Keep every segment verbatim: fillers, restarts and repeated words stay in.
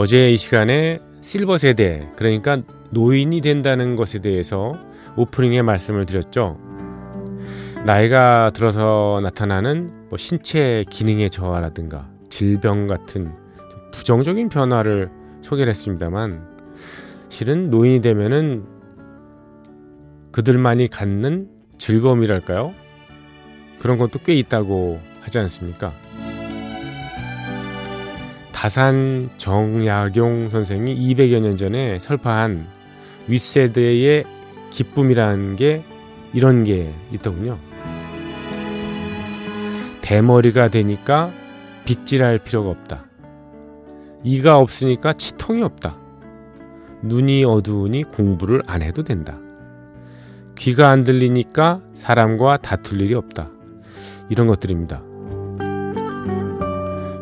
어제 이 시간에 실버 세대, 그러니까 노인이 된다는 것에 대해서 오프닝에 말씀을 드렸죠. 나이가 들어서 나타나는 뭐 신체 기능의 저하라든가 질병 같은 부정적인 변화를 소개를 했습니다만, 실은 노인이 되면은 그들만이 갖는 즐거움이랄까요? 그런 것도 꽤 있다고 하지 않습니까? 다산 정약용 선생이 이백여 년 전에 설파한 윗세대의 기쁨이라는 게 이런 게 있더군요. 대머리가 되니까 빗질할 필요가 없다. 이가 없으니까 치통이 없다. 눈이 어두우니 공부를 안 해도 된다. 귀가 안 들리니까 사람과 다툴 일이 없다. 이런 것들입니다.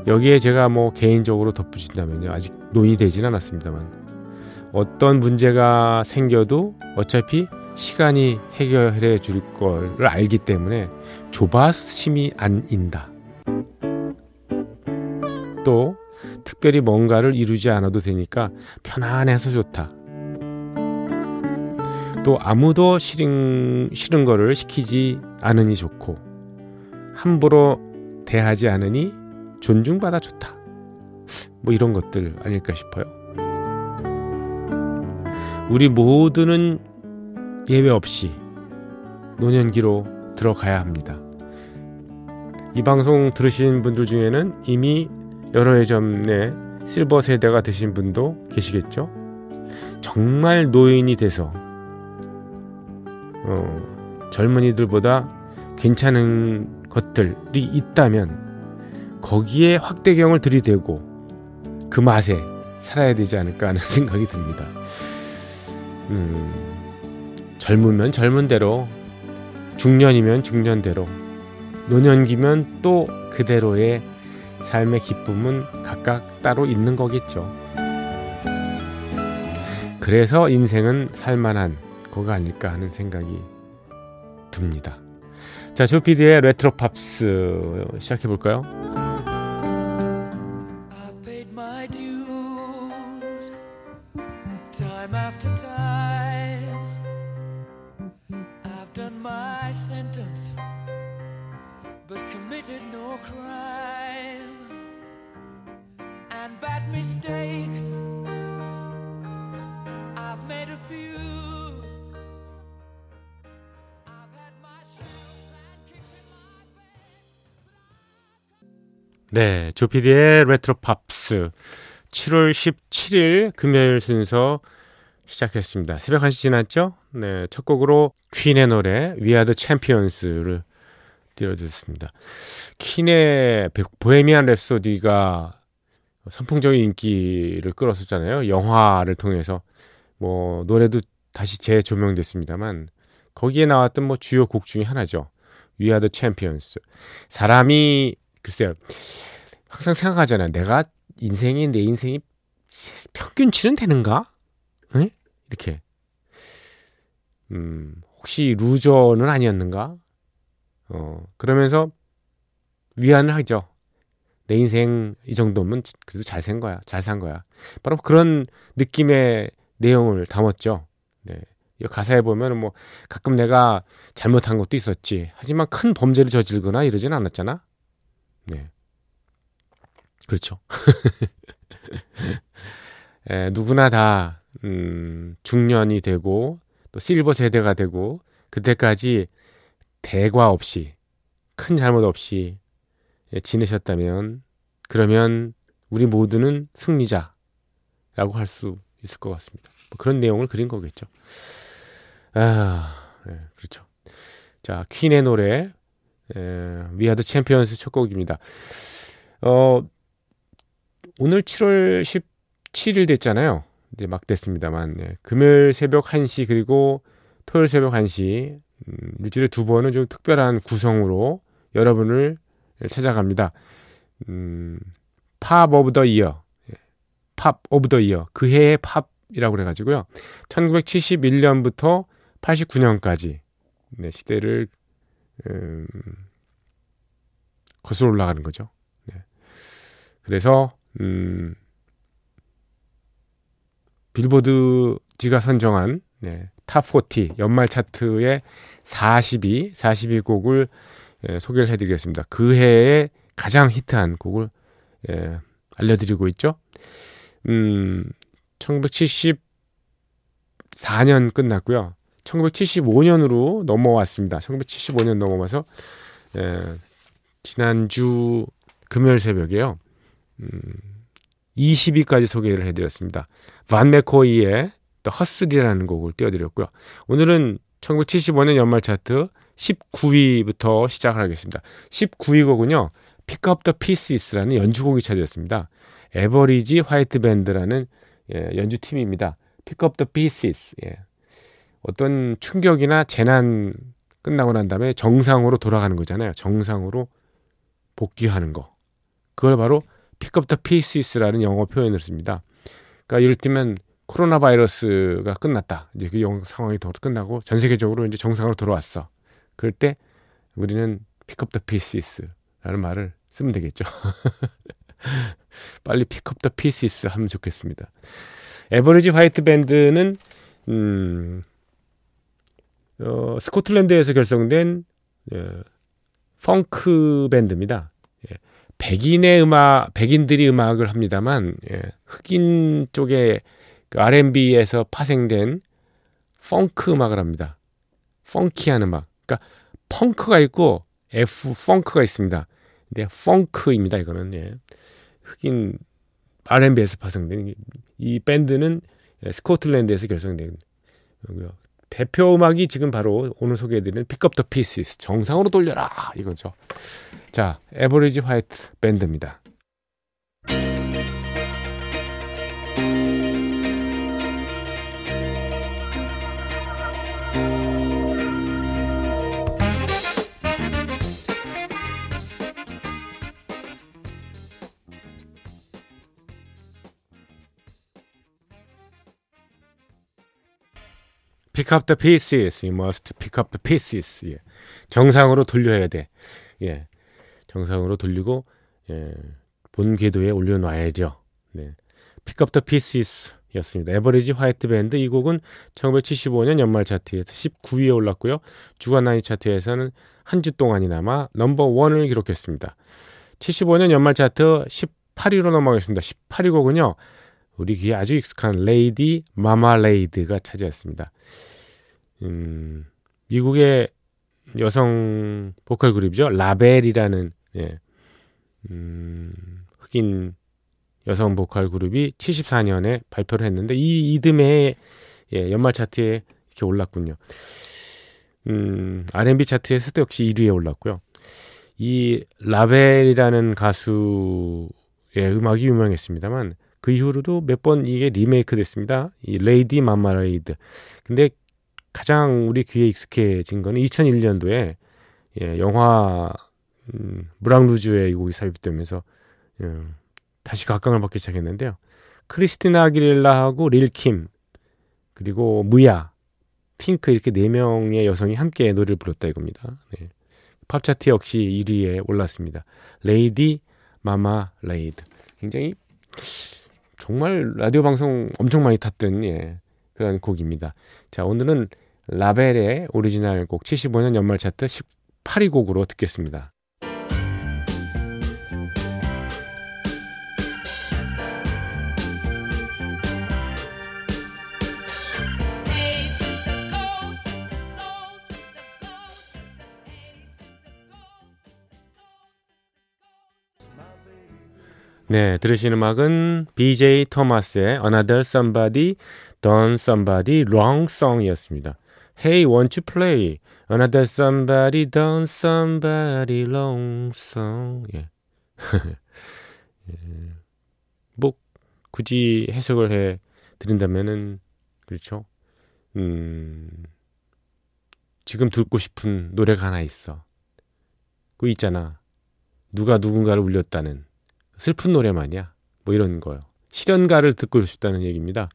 여기에 제가 뭐 개인적으로 덧붙인다면요, 아직 논의 되진 않았습니다만, 어떤 문제가 생겨도 어차피 시간이 해결해 줄 걸 알기 때문에 조바심이 안 인다. 또 특별히 뭔가를 이루지 않아도 되니까 편안해서 좋다. 또 아무도 싫은, 싫은 거를 시키지 않으니 좋고, 함부로 대하지 않으니 존중받아 좋다. 뭐 이런 것들 아닐까 싶어요. 우리 모두는 예외 없이 노년기로 들어가야 합니다. 이 방송 들으신 분들 중에는 이미 여러 예전에 실버 세대가 되신 분도 계시겠죠. 정말 노인이 돼서 어, 젊은이들보다 괜찮은 것들이 있다면 거기에 확대경을 들이대고 그 맛에 살아야 되지 않을까 하는 생각이 듭니다. 음... 젊으면 젊은 대로, 중년이면 중년대로, 노년기면 또 그대로의 삶의 기쁨은 각각 따로 있는 거겠죠. 그래서 인생은 살만한 거가 아닐까 하는 생각이 듭니다. 자, 조피디의 레트로 팝스 시작해볼까요? I've paid my dues, time after time. I've done my sentence, but committed no crime, and bad mistakes, I've made a few, I've had my shells and kicked in my face. 네, 조피디의 레트로 팝스 칠월 십칠일 금요일 순서 시작했습니다. 새벽 한 시 지났죠? 네, 첫 곡으로 퀸의 노래 We Are the Champions를 띄워드렸습니다. 퀸의 보헤미안 랩소디가 선풍적인 인기를 끌었었잖아요. 영화를 통해서. 뭐 노래도 다시 재조명됐습니다만, 거기에 나왔던 뭐 주요 곡 중에 하나죠. We Are the Champions. 사람이 글쎄요, 항상 생각하잖아요. 내가 인생이 내 인생이 평균치는 되는가? 응? 이렇게 음, 혹시 루저는 아니었는가? 어, 그러면서 위안을 하죠. 내 인생 이 정도면 그래도 잘 산 거야, 잘 산 거야. 바로 그런 느낌의 내용을 담았죠. 네. 이 가사에 보면 뭐 가끔 내가 잘못한 것도 있었지. 하지만 큰 범죄를 저질거나 이러진 않았잖아. 네, 그렇죠. 에, 누구나 다 음, 중년이 되고 또 실버 세대가 되고, 그때까지 대과 없이 큰 잘못 없이 지내셨다면, 그러면 우리 모두는 승리자라고 할 수 있을 것 같습니다. 뭐 그런 내용을 그린 거겠죠. 아, 네, 그렇죠. 자, 퀸의 노래 에, We Are the Champions 첫 곡입니다. 어, 오늘 칠월 십칠일 됐잖아요. 이제 막 됐습니다만, 네. 금요일 새벽 한 시 그리고 토요일 새벽 한 시, 음, 일주일에 두 번은 좀 특별한 구성으로 여러분을 찾아갑니다. 음, 팝 오브 더 이어, 팝 오브 더 이어, 그 해의 팝이라고 그래가지고요. 천구백칠십일년부터 팔십구년까지 네, 시대를 음, 거슬러 올라가는 거죠. 네. 그래서 음, 빌보드지가 선정한 네, 탑사십 연말 차트의 사십이 곡을 예, 소개를 해드리겠습니다. 그 해에 가장 히트한 곡을 예, 알려드리고 있죠. 음, 천구백칠십사년 끝났고요. 천구백칠십오년으로 넘어왔습니다. 천구백칠십오년 넘어와서 예, 지난주 금요일 새벽에요. 음, 이십위까지 소개를 해드렸습니다. 반 맥코이의 The Hustle이라는 곡을 띄워드렸고요. 오늘은 천구백칠십오년 연말 차트 십구위부터 시작을 하겠습니다. 십구위 곡은요, Pick up the pieces라는 연주곡이 차지했습니다. Average White Band라는 예, 연주팀입니다. Pick up the pieces. 예. 어떤 충격이나 재난 끝나고 난 다음에 정상으로 돌아가는 거잖아요. 정상으로 복귀하는 거. 그걸 바로 Pick up the pieces라는 영어 표현을 씁니다. 그러니까 예를 들면 코로나 바이러스가 끝났다. 이제 그 상황이 끝나고 전 세계적으로 이제 정상으로 돌아왔어. 그럴 때 우리는 pick up the pieces라는 말을 쓰면 되겠죠. 빨리 pick up the pieces 하면 좋겠습니다. 에버리지 화이트 밴드는 음, 어, 스코틀랜드에서 결성된 예, 펑크 밴드입니다. 예, 백인의 음악, 백인들이 음악을 합니다만 예, 흑인 쪽에 그 알앤비에서 파생된 펑크 음악을 합니다. 펑키한 음악. 그러니까 펑크가 있고 F 펑크가 있습니다. 근데 펑크입니다. 이거는 예. 흑인 알앤비에서 파생된 이 밴드는 스코틀랜드에서 결성된 거고요. 대표 음악이 지금 바로 오늘 소개해드리는 Pick up the pieces, 정상으로 돌려라 이거죠. 자, 에버리지 화이트 밴드입니다. Pick up the pieces. You must pick up the pieces. 예. 정상으로 돌려야 돼. 예. 정상으로 돌리고 예. 본 궤도에 올려놔야죠. 네. Pick up the pieces 였습니다. 에버리지 화이트 밴드. 이 곡은 천구백칠십오년 연말 차트에서 십구위에 올랐고요. 주간 나이 차트에서는 한 주 동안이나마 넘버원을 기록했습니다. 칠십오년 연말 차트 십팔위로 넘어가겠습니다. 십팔위 곡은요, 우리 귀에 아주 익숙한 레이디 마말레이드가 차지했습니다. 음, 미국의 여성 보컬 그룹이죠. 라벨이라는 예, 음, 흑인 여성 보컬 그룹이 칠십사년에 발표를 했는데 이 이듬해 예, 연말 차트에 이렇게 올랐군요. 음, 알앤비 차트에서도 역시 일위에 올랐고요. 이 라벨이라는 가수의 음악이 유명했습니다만 그 이후로도 몇 번 이게 리메이크 됐습니다. 이 레이디 마마레이드. 근데 가장 우리 귀에 익숙해진 거는 이천일년도에 예, 영화 음, 무랑루즈에 이 곡이 삽입되면서 음, 다시 각광을 받기 시작했는데요. 크리스티나 아길렐라하고 릴 킴 그리고 무야 핑크 이렇게 네 명의 여성이 함께 노래를 불렀다 이겁니다. 네. 팝 차트 역시 일위에 올랐습니다. 레이디 마마레이드. 굉장히 정말 라디오 방송 엄청 많이 탔던 예, 그런 곡입니다. 자, 오늘은 라벨의 오리지널 곡 칠십오년 연말 차트 십팔위 곡으로 듣겠습니다. 네, 들으신 음악은 비제이 토마스의 Another Somebody, Done Somebody, Wrong Song이었습니다. Hey, won't you play Another Somebody, Done Somebody, Wrong Song. 예. 예. 뭐 굳이 해석을 해 드린다면은 그렇죠. 음, 지금 듣고 싶은 노래가 하나 있어. 그 있잖아. 누가 누군가를 울렸다는 슬픈 노래만이야. 뭐 이런 거요. 실연가를 듣고 싶다는 얘기입니다.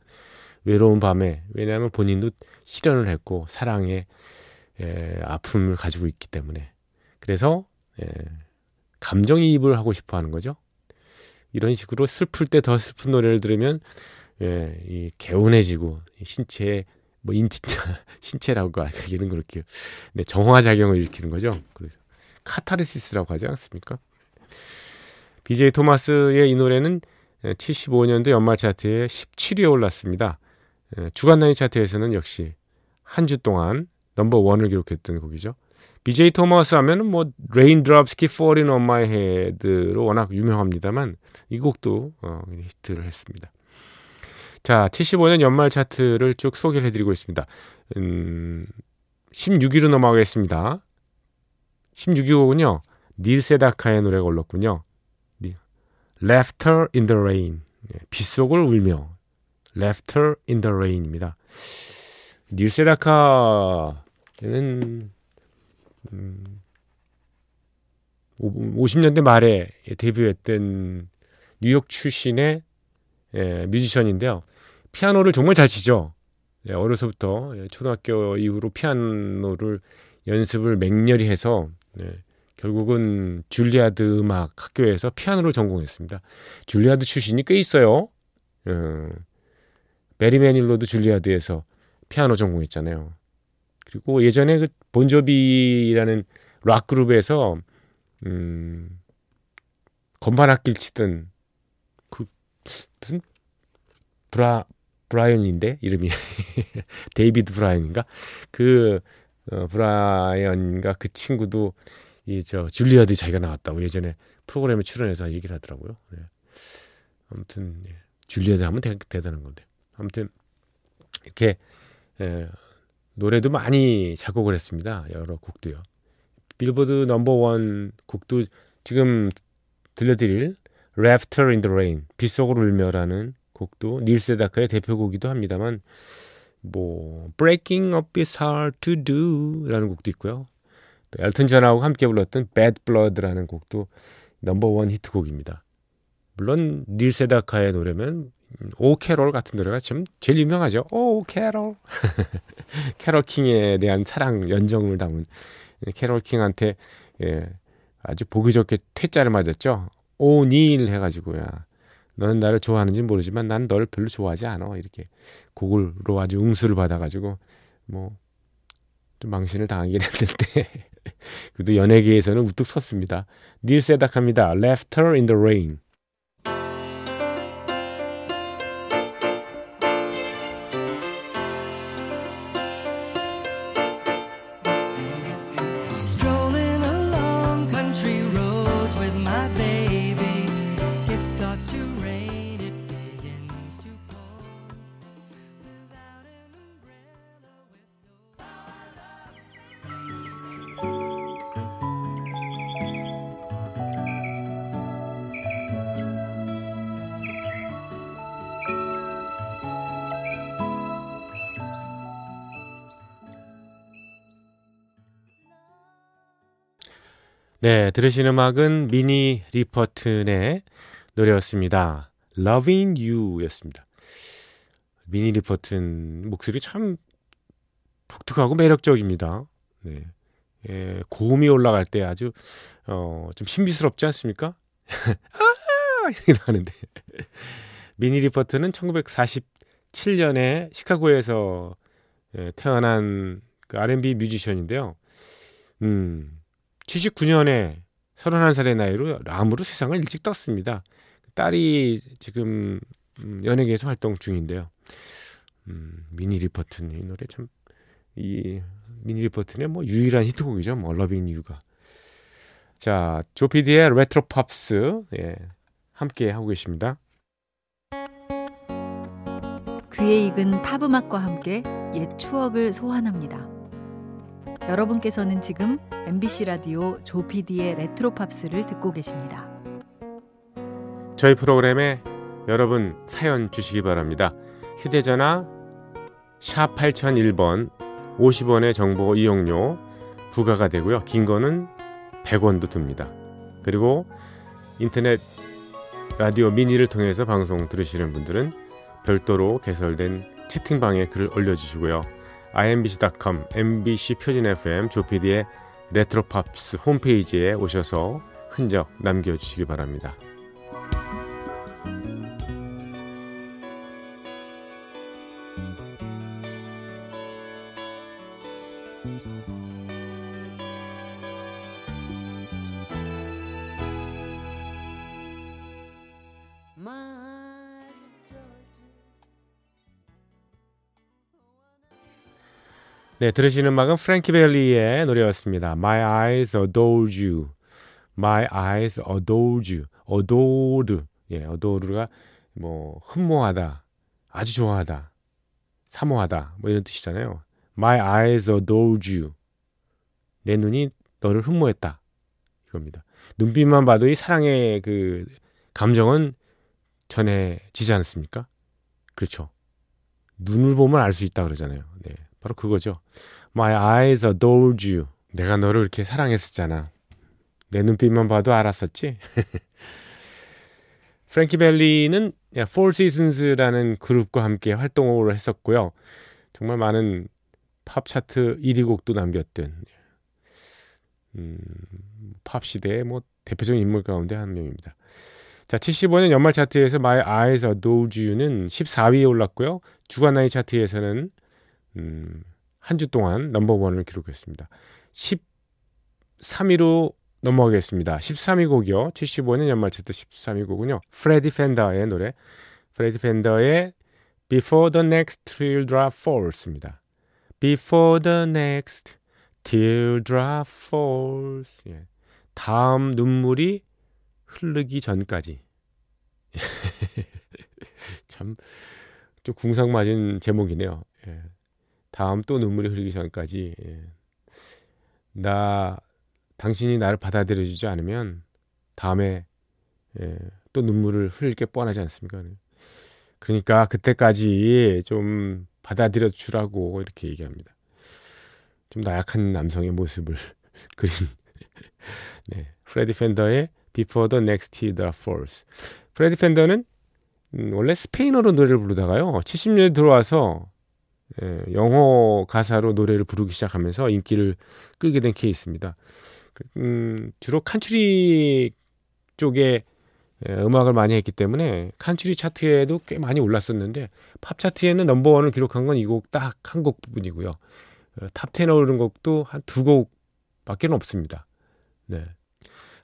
외로운 밤에. 왜냐하면 본인도 실연을 했고 사랑의 에, 아픔을 가지고 있기 때문에. 그래서 에, 감정이입을 하고 싶어하는 거죠. 이런 식으로 슬플 때 더 슬픈 노래를 들으면 예, 이 개운해지고 신체에 뭐 인체자 신체라고 이런 걸 이렇게 네, 정화 작용을 일으키는 거죠. 그래서 카타르시스라고 하지 않습니까? 비제이 토마스의 이 노래는 칠십오 년도 연말 차트에 십칠 위에 올랐습니다. 주간 단위 차트에서는 역시 한 주 동안 넘버 원을 기록했던 곡이죠. 비제이 토마스 하면은 뭐 Raindrops Keep Falling on My Head로 워낙 유명합니다만 이 곡도 어, 히트를 했습니다. 자, 칠십오 년 연말 차트를 쭉 소개를 해드리고 있습니다. 음, 십육 위로 넘어가겠습니다. 십육 위 곡은요, 닐 세다카의 노래가 올랐군요. Laughter in the Rain. 빗속을 울며. Laughter in the Rain입니다. 닐 세다카는 음, 오십 년대 말에 데뷔했던 뉴욕 출신의 예, 뮤지션인데요. 피아노를 정말 잘 치죠. 예, 어려서부터 예, 초등학교 이후로 피아노를 연습을 맹렬히 해서 예, 결국은 줄리아드 음악 학교에서 피아노를 전공했습니다. 줄리아드 출신이 꽤 있어요. 예, 메리 매닐로도 줄리아드에서 피아노 전공했잖아요. 그리고 예전에 그 본조비라는 락 그룹에서 음, 건반악기를 치던 무슨 브라 브라이언인데 이름이 데이비드 브라이언인가 그 어, 브라이언과 그 친구도 이 저 줄리아드 자기가 나왔다고 예전에 프로그램에 출연해서 얘기를 하더라고요. 예. 아무튼 예. 줄리아드 하면 대, 대단한 건데 아무튼 이렇게 예, 노래도 많이 작곡을 했습니다. 여러 곡도요. 빌보드 넘버원 곡도 지금 들려드릴 Laughter in the Rain, 빗속을 울며라는 곡도 닐 세다카의 대표곡이기도 합니다만 뭐 Breaking Up is Hard to Do라는 곡도 있고요. 또 엘튼 존하고 함께 불렀던 Bad Blood라는 곡도 넘버원 히트곡입니다. 물론 닐 세다카의 노래면 오 캐롤 같은 노래가 지금 제일 유명하죠. 오 캐롤 캐롤 킹에 대한 사랑 연정을 담은 캐롤 킹한테 예, 아주 보기 좋게 퇴짜를 맞았죠. 오닐 해가지고야 너는 나를 좋아하는지 모르지만 난 너를 별로 좋아하지 않아 이렇게 곡으로 아주 응수를 받아가지고 뭐 좀 망신을 당하긴 했는데 그래도 연예계에서는 우뚝 섰습니다. 닐 세다카입니다. Laughter in the Rain. 네, 들으신 음악은 미니 리퍼튼의 노래였습니다. Loving You 였습니다. 미니 리퍼튼 목소리 참 독특하고 매력적입니다. 네. 예, 고음이 올라갈 때 아주 어, 좀 신비스럽지 않습니까? 아! 이렇게 나가는데 미니 리퍼튼은 천구백사십칠 년에 시카고에서 예, 태어난 그 알앤비 뮤지션인데요. 음... 칠십구 년에 서른한 살의 나이로 암으로 세상을 일찍 떴습니다. 딸이 지금 연예계에서 활동 중인데요. 음, 미니 리퍼튼 이 노래 참 이 미니 리퍼튼의 뭐 유일한 히트곡이죠. 뭐 러빙 유가. 자, 조피디의 레트로 팝스 예, 함께 하고 계십니다. 귀에 익은 팝 음악과 함께 옛 추억을 소환합니다. 여러분께서는 지금 엠비씨 라디오 조피디의 레트로 팝스를 듣고 계십니다. 저희 프로그램에 여러분 사연 주시기 바랍니다. 휴대전화 샵 팔공공일 번 오십 원의 정보 이용료 부과가 되고요. 긴 거는 백 원도 듭니다. 그리고 인터넷 라디오 미니를 통해서 방송 들으시는 분들은 별도로 개설된 채팅방에 글을 올려주시고요. 아이엠비씨 닷컴, 엠비씨 표준 에프엠, 조피디의 레트로팝스 홈페이지에 오셔서 흔적 남겨주시기 바랍니다. 네, 들으시는 음악은 프랭키 벨리의 노래였습니다. My Eyes Adore You, My Eyes Adore You, Adore, 예, Adore가 뭐 흠모하다, 아주 좋아하다, 사모하다 뭐 이런 뜻이잖아요. My Eyes Adore You, 내 눈이 너를 흠모했다 이겁니다. 눈빛만 봐도 이 사랑의 그 감정은 전해지지 않습니까? 그렇죠. 눈을 보면 알 수 있다 그러잖아요. 네. 바로 그거죠. My eyes adored you. 내가 너를 이렇게 사랑했었잖아. 내 눈빛만 봐도 알았었지? 프랭키 벨리는 Four Seasons라는 그룹과 함께 활동을 했었고요. 정말 많은 팝 차트 일 위 곡도 남겼던 음, 팝 시대의 뭐 대표적인 인물 가운데 한 명입니다. 자, 칠십오 년 연말 차트에서 My Eyes Adored You는 십사 위에 올랐고요. 주간 나이 차트에서는 음, 한 주 동안 넘버원을 기록했습니다. 십삼 위로 넘어가겠습니다. 십삼 위 곡이요. 칠십오 년 연말 차트 십삼 위 곡은요, 프레디 펜더의 노래, 프레디 펜더의 Before the Next Teardrop Falls입니다. Before the Next Teardrop Falls, 예. 다음 눈물이 흐르기 전까지. 참 좀 궁상맞은 제목이네요. 예. 다음 또 눈물이 흐르기 전까지. 예. 나 당신이 나를 받아들여주지 않으면 다음에 예, 또 눈물을 흘릴 게 뻔하지 않습니까? 그러니까 그때까지 좀 받아들여 주라고 이렇게 얘기합니다. 좀 나약한 남성의 모습을 그린 네, 프레디 펜더의 Before the Next Teardrop Falls. 프레디 펜더는 음, 원래 스페인어로 노래를 부르다가요 칠십 년에 들어와서 예, 영어 가사로 노래를 부르기 시작하면서 인기를 끌게 된 케이스입니다. 음, 주로 칸츄리 쪽에 예, 음악을 많이 했기 때문에 칸츄리 차트에도 꽤 많이 올랐었는데 팝 차트에는 넘버원을 기록한 건 이 곡 딱 한 곡뿐이고요. 어, 탑텐에 오른 곡도 한 두 곡밖에 없습니다. 네,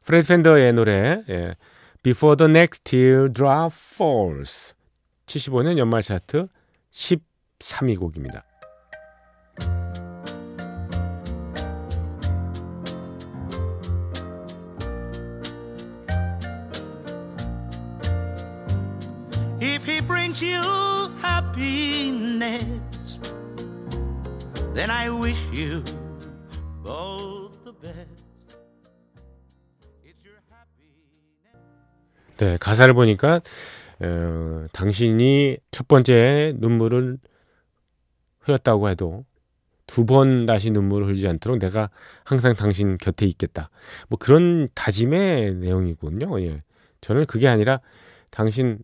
프레디 펜더의 노래 예, Before the Next Teardrop Falls, 칠십오 년 연말 차트 십삼 위 곡입니다. If he brings you happiness, then I wish you both the best. 네, 가사를 보니까 어, 당신이 첫 번째 눈물을 흘렸다고 해도 두 번 다시 눈물을 흘리지 않도록 내가 항상 당신 곁에 있겠다. 뭐 그런 다짐의 내용이군요. 예. 저는 그게 아니라 당신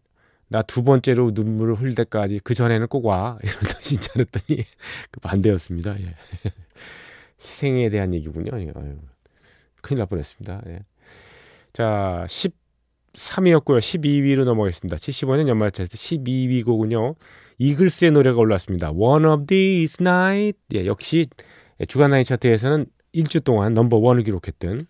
나 두 번째로 눈물을 흘릴 때까지 그 전에는 꼭 와. 이런 뜻인지 알았더니 그 반대였습니다. 예. 희생에 대한 얘기군요. 예. 아유, 큰일 날 뻔했습니다. 예. 자, 십 삼 위였고요. 십이 위로 넘어가겠습니다. 칠십오 년 연말 차트 십이 위 곡은요, 이글스의 노래가 올랐습니다. One of These Nights. 예, 역시 주간 나이 차트에서는 일 주 동안 넘버원을 기록했던.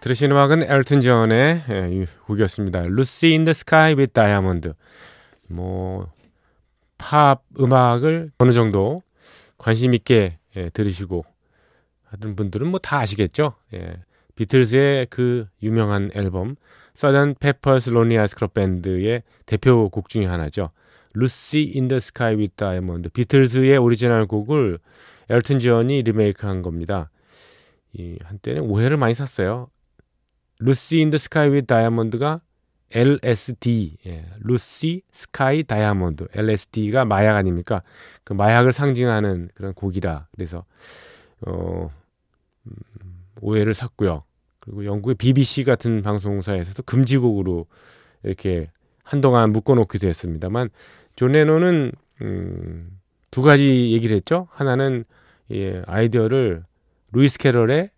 들으신 음악은 엘튼 존의 예, 곡이었습니다. Lucy in the Sky with Diamonds. 뭐 팝 음악을 어느 정도 관심 있게 예, 들으시고 하는 분들은 뭐 다 아시겠죠. 예, 비틀즈의 그 유명한 앨범 서잔트 페퍼스 론리 하츠 클럽 밴드의 대표곡 중에 하나죠. Lucy in the Sky with Diamonds. 비틀즈의 오리지널 곡을 엘튼 존이 리메이크한 겁니다. 이 한때는 오해를 많이 샀어요. Lucy in the Sky with Diamonds가 엘에스디, 예, Lucy Sky Diamond, 엘에스디가 마약 아닙니까? 그 마약을 상징하는 그런 곡이라 그래서 어, 음, 오해를 샀고요. 그리고 영국의 비비씨 같은 방송사에서도 금지곡으로 이렇게 한동안 묶어놓기도 했습니다만 존 레논은 음, 두 가지 얘기를 했죠. 하나는 예, 아이디어를 루이스 캐럴의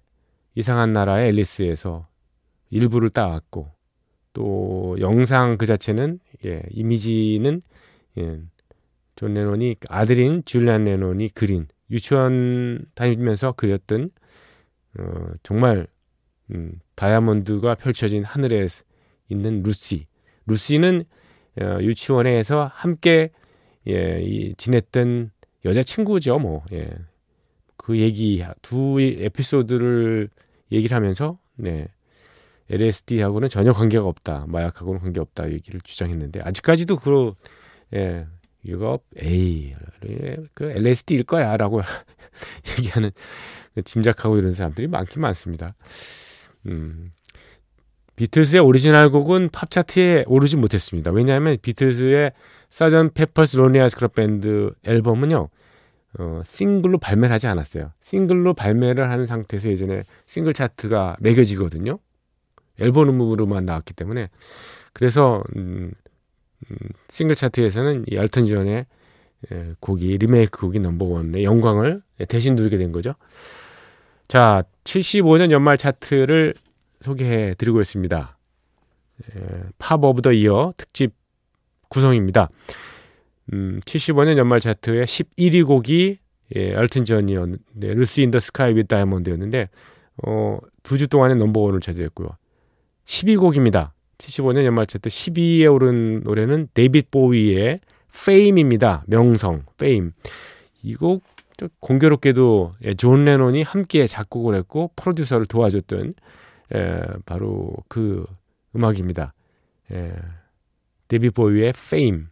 이상한 나라의 앨리스에서 일부를 따왔고 또 영상 그 자체는 예, 이미지는 예, 존 레논이 아들인 줄리안 레논이 그린 유치원 다니면서 그렸던 어, 정말 음, 다이아몬드가 펼쳐진 하늘에 있는 루시. 루시는 어, 유치원에서 함께 예, 이, 지냈던 여자친구죠. 뭐 예. 그 얘기 두 에피소드를 얘기를 하면서 네, 엘에스디하고는 전혀 관계가 없다, 마약하고는 관계 없다 얘기를 주장했는데 아직까지도 그 예, 이거 에이 그 엘에스디일 거야라고 얘기하는 짐작하고 이런 사람들이 많긴 많습니다. 음, 비틀스의 오리지널 곡은 팝 차트에 오르지 못했습니다. 왜냐하면 비틀스의 서전 페퍼스 론리 하츠 클럽 밴드 앨범은요. 어, 싱글로 발매를 하지 않았어요. 싱글로 발매를 하는 상태에서 예전에 싱글 차트가 매겨지거든요. 앨범 음으로만 나왔기 때문에 그래서 음, 음, 싱글 차트에서는 이 엘튼 존의 예, 곡이 리메이크 곡이 넘버원의 영광을 예, 대신 누리게 된 거죠. 자, 칠십오 년 연말 차트를 소개해드리고 있습니다. 예, 팝 오브 더 이어 특집 구성입니다. 음, 칠십오 년 연말 차트의 십일 위 곡이 예, 엘튼 존이었는데 Lucy in the Sky with Diamonds였는데 어, 두 주 동안에 넘버원을 차지했고요. 십이 곡입니다. 칠십오 년 연말 차트 십이 위에 오른 노래는 데이빗 보위의 Fame입니다. 명성, Fame. 이 곡 공교롭게도 예, 존 레논이 함께 작곡을 했고 프로듀서를 도와줬던 예, 바로 그 음악입니다. 예, 데이빗 보위의 Fame.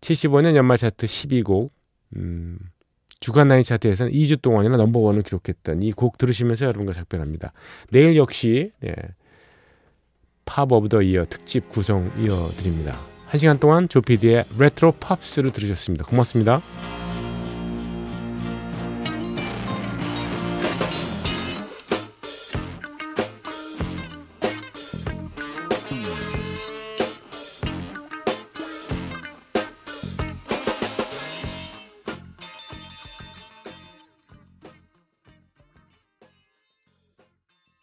칠십오 년 연말 차트 십이 곡 음, 주간 라인 차트에서는 이 주 동안이나 넘버원을 기록했던 이 곡 들으시면서 여러분과 작별합니다. 내일 역시 예, 팝 오브 더 이어 특집 구성 이어드립니다. 한 시간 동안 조피디의 레트로 팝스를 들으셨습니다. 고맙습니다.